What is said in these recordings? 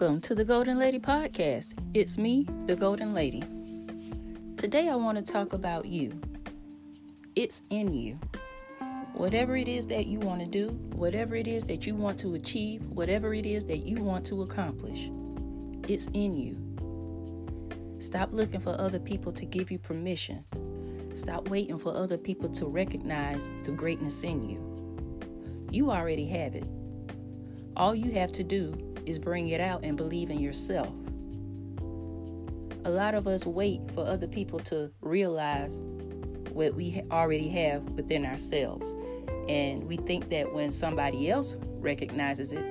welcome to the Golden Lady Podcast. It's me, the Golden Lady. Today I want to talk about you. It's in you. Whatever it is that you want to do, whatever it is that you want to achieve, whatever it is that you want to accomplish, it's in you. Stop looking for other people to give you permission. Stop waiting for other people to recognize the greatness in you. You already have it. All you have to do is bring it out and believe in yourself. A lot of us wait for other people to realize what we already have within ourselves. And we think that when somebody else recognizes it,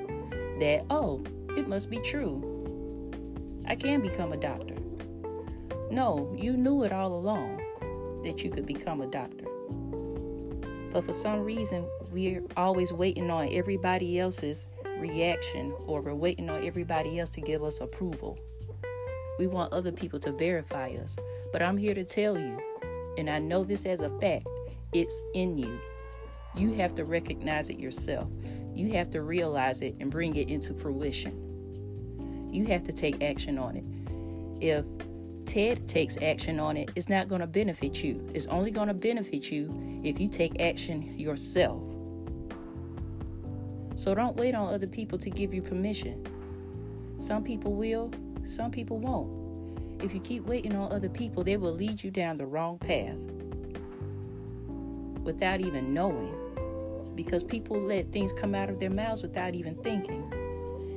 that, oh, it must be true. I can become a doctor. No, you knew it all along that you could become a doctor. But for some reason, we're always waiting on everybody else's reaction, or we're waiting on everybody else to give us approval. We want other people to verify us. But I'm here to tell you, and I know this as a fact, it's in you. You have to recognize it yourself. You have to realize it and bring it into fruition. You have to take action on it. If Ted takes action on it, it's not going to benefit you. It's only going to benefit you if you take action yourself. So don't wait on other people to give you permission. Some people will, some people won't. If you keep waiting on other people, they will lead you down the wrong path without even knowing, because people let things come out of their mouths without even thinking.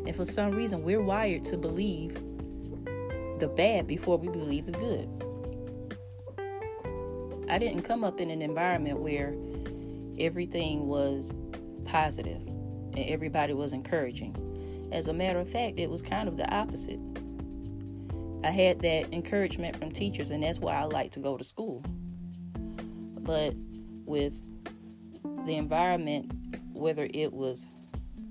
And for some reason, we're wired to believe the bad before we believe the good. I didn't come up in an environment where everything was positive and everybody was encouraging. As a matter of fact, it was kind of the opposite. I had that encouragement from teachers, and that's why I like to go to school. But with the environment, whether it was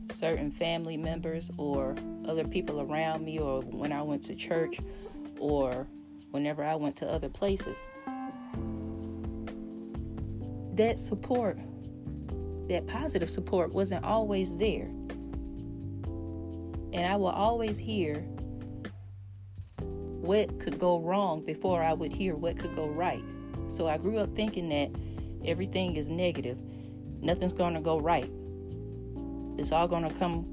certain family members or other people around me, or when I went to church, or whenever I went to other places, that support, that positive support, wasn't always there. And I will always hear what could go wrong before I would hear what could go right. So I grew up thinking that everything is negative. Nothing's going to go right. It's all going to come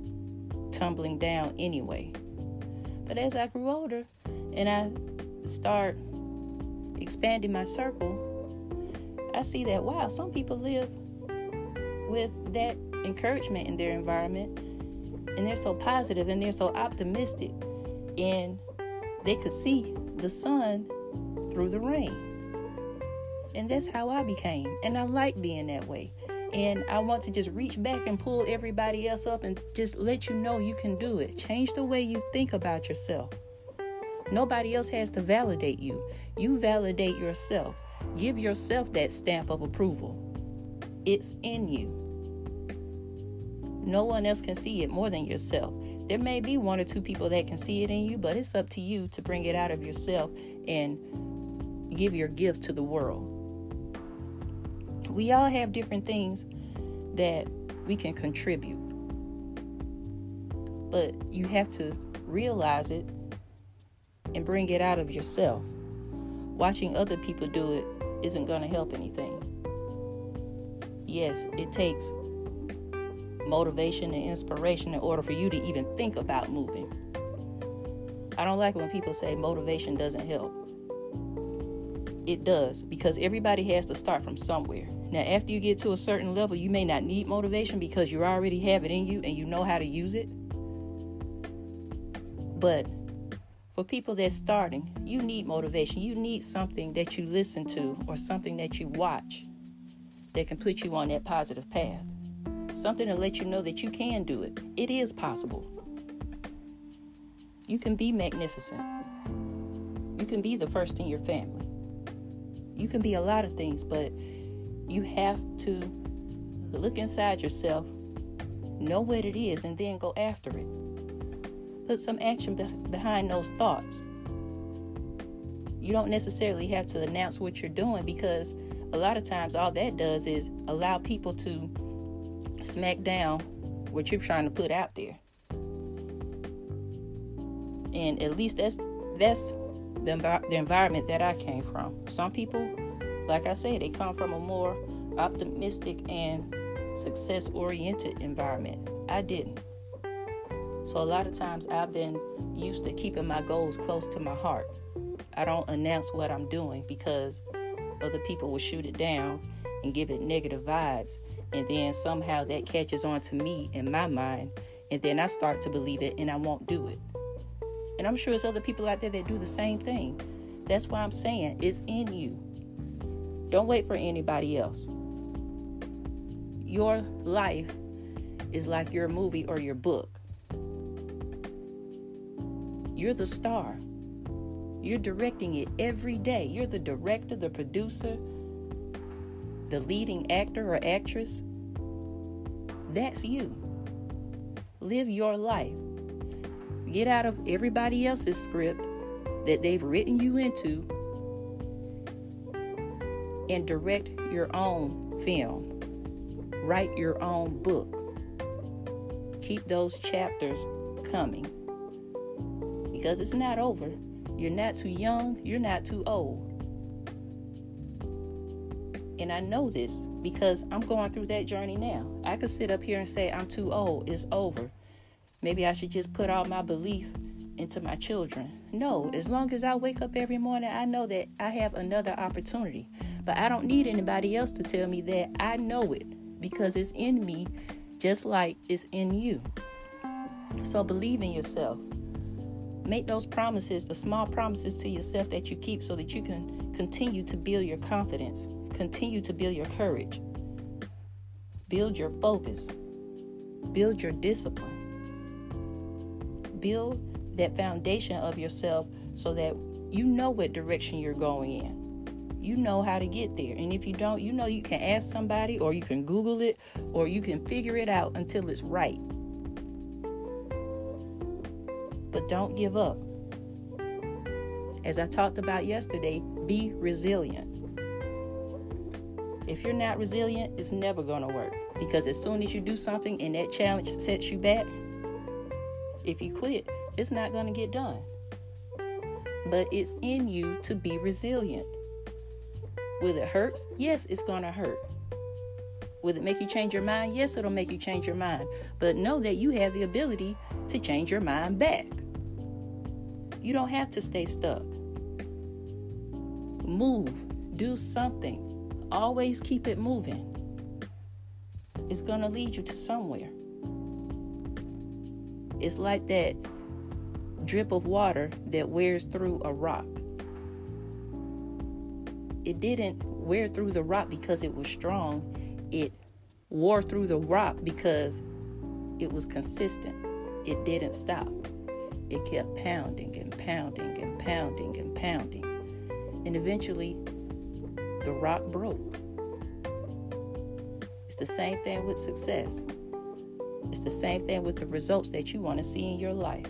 tumbling down anyway. But as I grew older and I start expanding my circle, I see that, wow, some people live with that encouragement in their environment. And they're so positive and they're so optimistic. And they could see the sun through the rain. And that's how I became. And I like being that way. And I want to just reach back and pull everybody else up and just let you know you can do it. Change the way you think about yourself. Nobody else has to validate you. You validate yourself. Give yourself that stamp of approval. It's in you. No one else can see it more than yourself. There may be one or two people that can see it in you, but it's up to you to bring it out of yourself and give your gift to the world. We all have different things that we can contribute, but you have to realize it and bring it out of yourself. Watching other people do it isn't going to help anything. Yes, it takes motivation and inspiration in order for you to even think about moving. I don't like when people say motivation doesn't help. It does, because everybody has to start from somewhere. Now, after you get to a certain level, you may not need motivation because you already have it in you and you know how to use it. But for people that's starting, you need motivation. You need something that you listen to or something that you watch that can put you on that positive path. Something to let you know that you can do it. It is possible. You can be magnificent. You can be the first in your family. You can be a lot of things, but you have to look inside yourself, know what it is, and then go after it. Put some action behind those thoughts. You don't necessarily have to announce what you're doing, because a lot of times all that does is allow people to smack down what you're trying to put out there. And at least that's the environment that I came from. Some people, like I say, they come from a more optimistic and success-oriented environment. I didn't. So a lot of times I've been used to keeping my goals close to my heart. I don't announce what I'm doing because other people will shoot it down and give it negative vibes. And then somehow that catches on to me in my mind. And then I start to believe it and I won't do it. And I'm sure there's other people out there that do the same thing. That's why I'm saying it's in you. Don't wait for anybody else. Your life is like your movie or your book. You're the star. You're directing it every day. You're the director, the producer, the leading actor or actress. That's you. Live your life. Get out of everybody else's script that they've written you into and direct your own film. Write your own book. Keep those chapters coming. Because it's not over. You're not too young. You're not too old. And I know this because I'm going through that journey now. I could sit up here and say, I'm too old. It's over. Maybe I should just put all my belief into my children. No, as long as I wake up every morning, I know that I have another opportunity. But I don't need anybody else to tell me that. I know it because it's in me just like it's in you. So believe in yourself. Make those promises, the small promises to yourself that you keep so that you can continue to build your confidence, continue to build your courage, build your focus, build your discipline. Build that foundation of yourself so that you know what direction you're going in. You know how to get there. And if you don't, you know you can ask somebody or you can Google it or you can figure it out until it's right. But don't give up. As I talked about yesterday, be resilient. If you're not resilient, it's never going to work. Because as soon as you do something and that challenge sets you back, if you quit, it's not going to get done. But it's in you to be resilient. Will it hurt? Yes, it's going to hurt. Will it make you change your mind? Yes, it'll make you change your mind. But know that you have the ability to change your mind back. You don't have to stay stuck. Move. Do something. Always keep it moving. It's going to lead you to somewhere. It's like that drip of water that wears through a rock. It didn't wear through the rock because it was strong. It wore through the rock because it was consistent. It didn't stop. It kept pounding and pounding and pounding and pounding. And eventually, the rock broke. It's the same thing with success. It's the same thing with the results that you want to see in your life.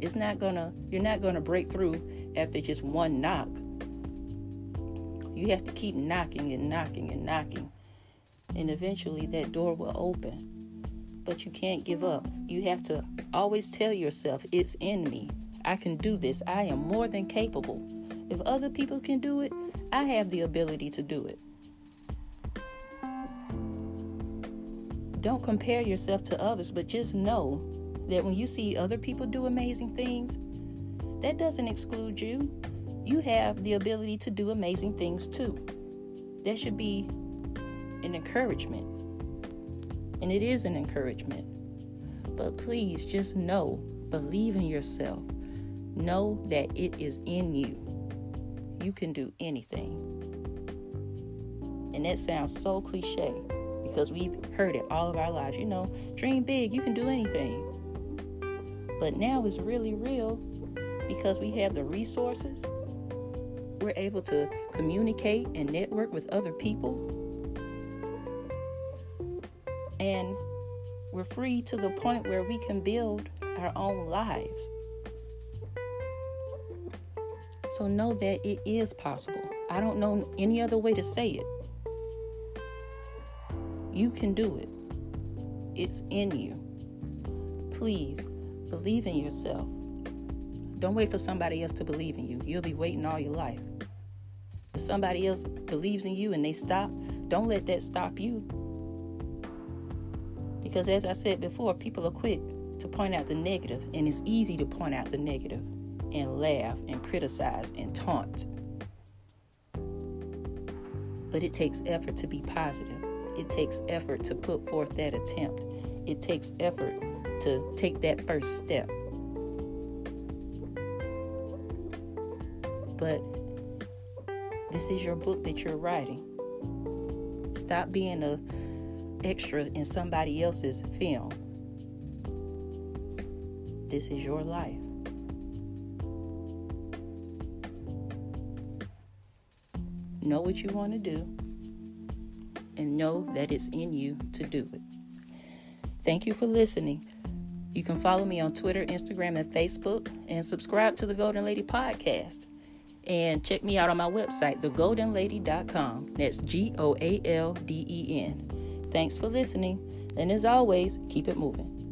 You're not going to break through after just one knock. You have to keep knocking and knocking and knocking. And eventually that door will open. But you can't give up. You have to always tell yourself, it's in me. I can do this. I am more than capable. If other people can do it, I have the ability to do it. Don't compare yourself to others, but just know that when you see other people do amazing things, that doesn't exclude you. You have the ability to do amazing things too. That should be an encouragement. And it is an encouragement. But please just know, believe in yourself. Know that it is in you. You can do anything. And that sounds so cliche. Because we've heard it all of our lives. You know, dream big, you can do anything. But now it's really real because we have the resources. We're able to communicate and network with other people. And we're free to the point where we can build our own lives. So know that it is possible. I don't know any other way to say it. You can do it. It's in you. Please Believe in yourself. Don't wait for somebody else to believe in you. You'll be waiting all your life. If somebody else believes in you and they stop, don't let that stop you. Because as I said before, people are quick to point out the negative, and it's easy to point out the negative and laugh and criticize and taunt. But it takes effort to be positive. It takes effort to put forth that attempt. It takes effort to take that first step. But this is your book that you're writing. Stop being an extra in somebody else's film. This is your life. Know what you want to do, and know that it's in you to do it. Thank you for listening. You can follow me on Twitter, Instagram, and Facebook, and subscribe to the Golden Lady Podcast. And check me out on my website, thegoldenlady.com. That's Golden. Thanks for listening. And as always, keep it moving.